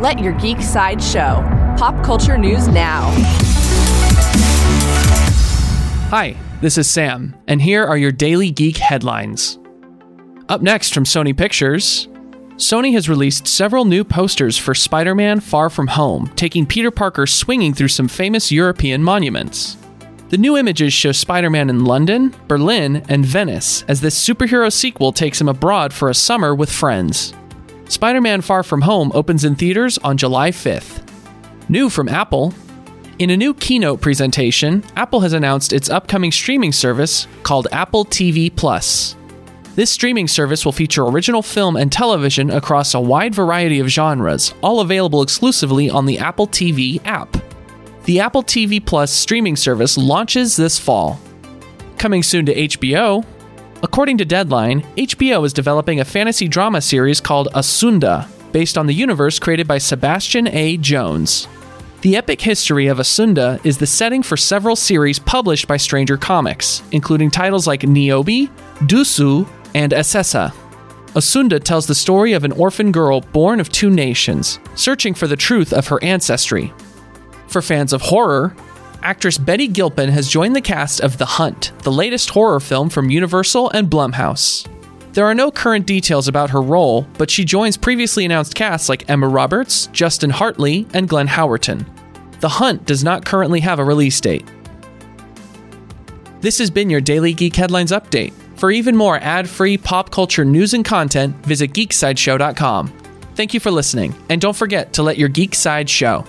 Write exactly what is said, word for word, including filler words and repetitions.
Let your geek side show. Pop culture news now. Hi, this is Sam, and here are your daily geek headlines. Up next from Sony Pictures, Sony has released several new posters for Spider-Man: Far From Home, taking Peter Parker swinging through some famous European monuments. The new images show Spider-Man in London, Berlin, and Venice, as this superhero sequel takes him abroad for a summer with friends. Spider-Man: Far From Home opens in theaters on July fifth. New from Apple. In a new keynote presentation, Apple has announced its upcoming streaming service called Apple T V plus. This streaming service will feature original film and television across a wide variety of genres, all available exclusively on the Apple T V app. The Apple T V Plus streaming service launches this fall. Coming soon to H B O. According to Deadline, H B O is developing a fantasy drama series called Asunda, based on the universe created by Sebastian A. Jones. The epic history of Asunda is the setting for several series published by Stranger Comics, including titles like Niobi, Dusu, and Esessa. Asunda tells the story of an orphan girl born of two nations, searching for the truth of her ancestry. For fans of horror, actress Betty Gilpin has joined the cast of The Hunt, the latest horror film from Universal and Blumhouse. There are no current details about her role, but she joins previously announced casts like Emma Roberts, Justin Hartley, and Glenn Howerton. The Hunt does not currently have a release date. This has been your Daily Geek Headlines Update. For even more ad-free pop culture news and content, visit geek side show dot com. Thank you for listening, and don't forget to let your geek side show.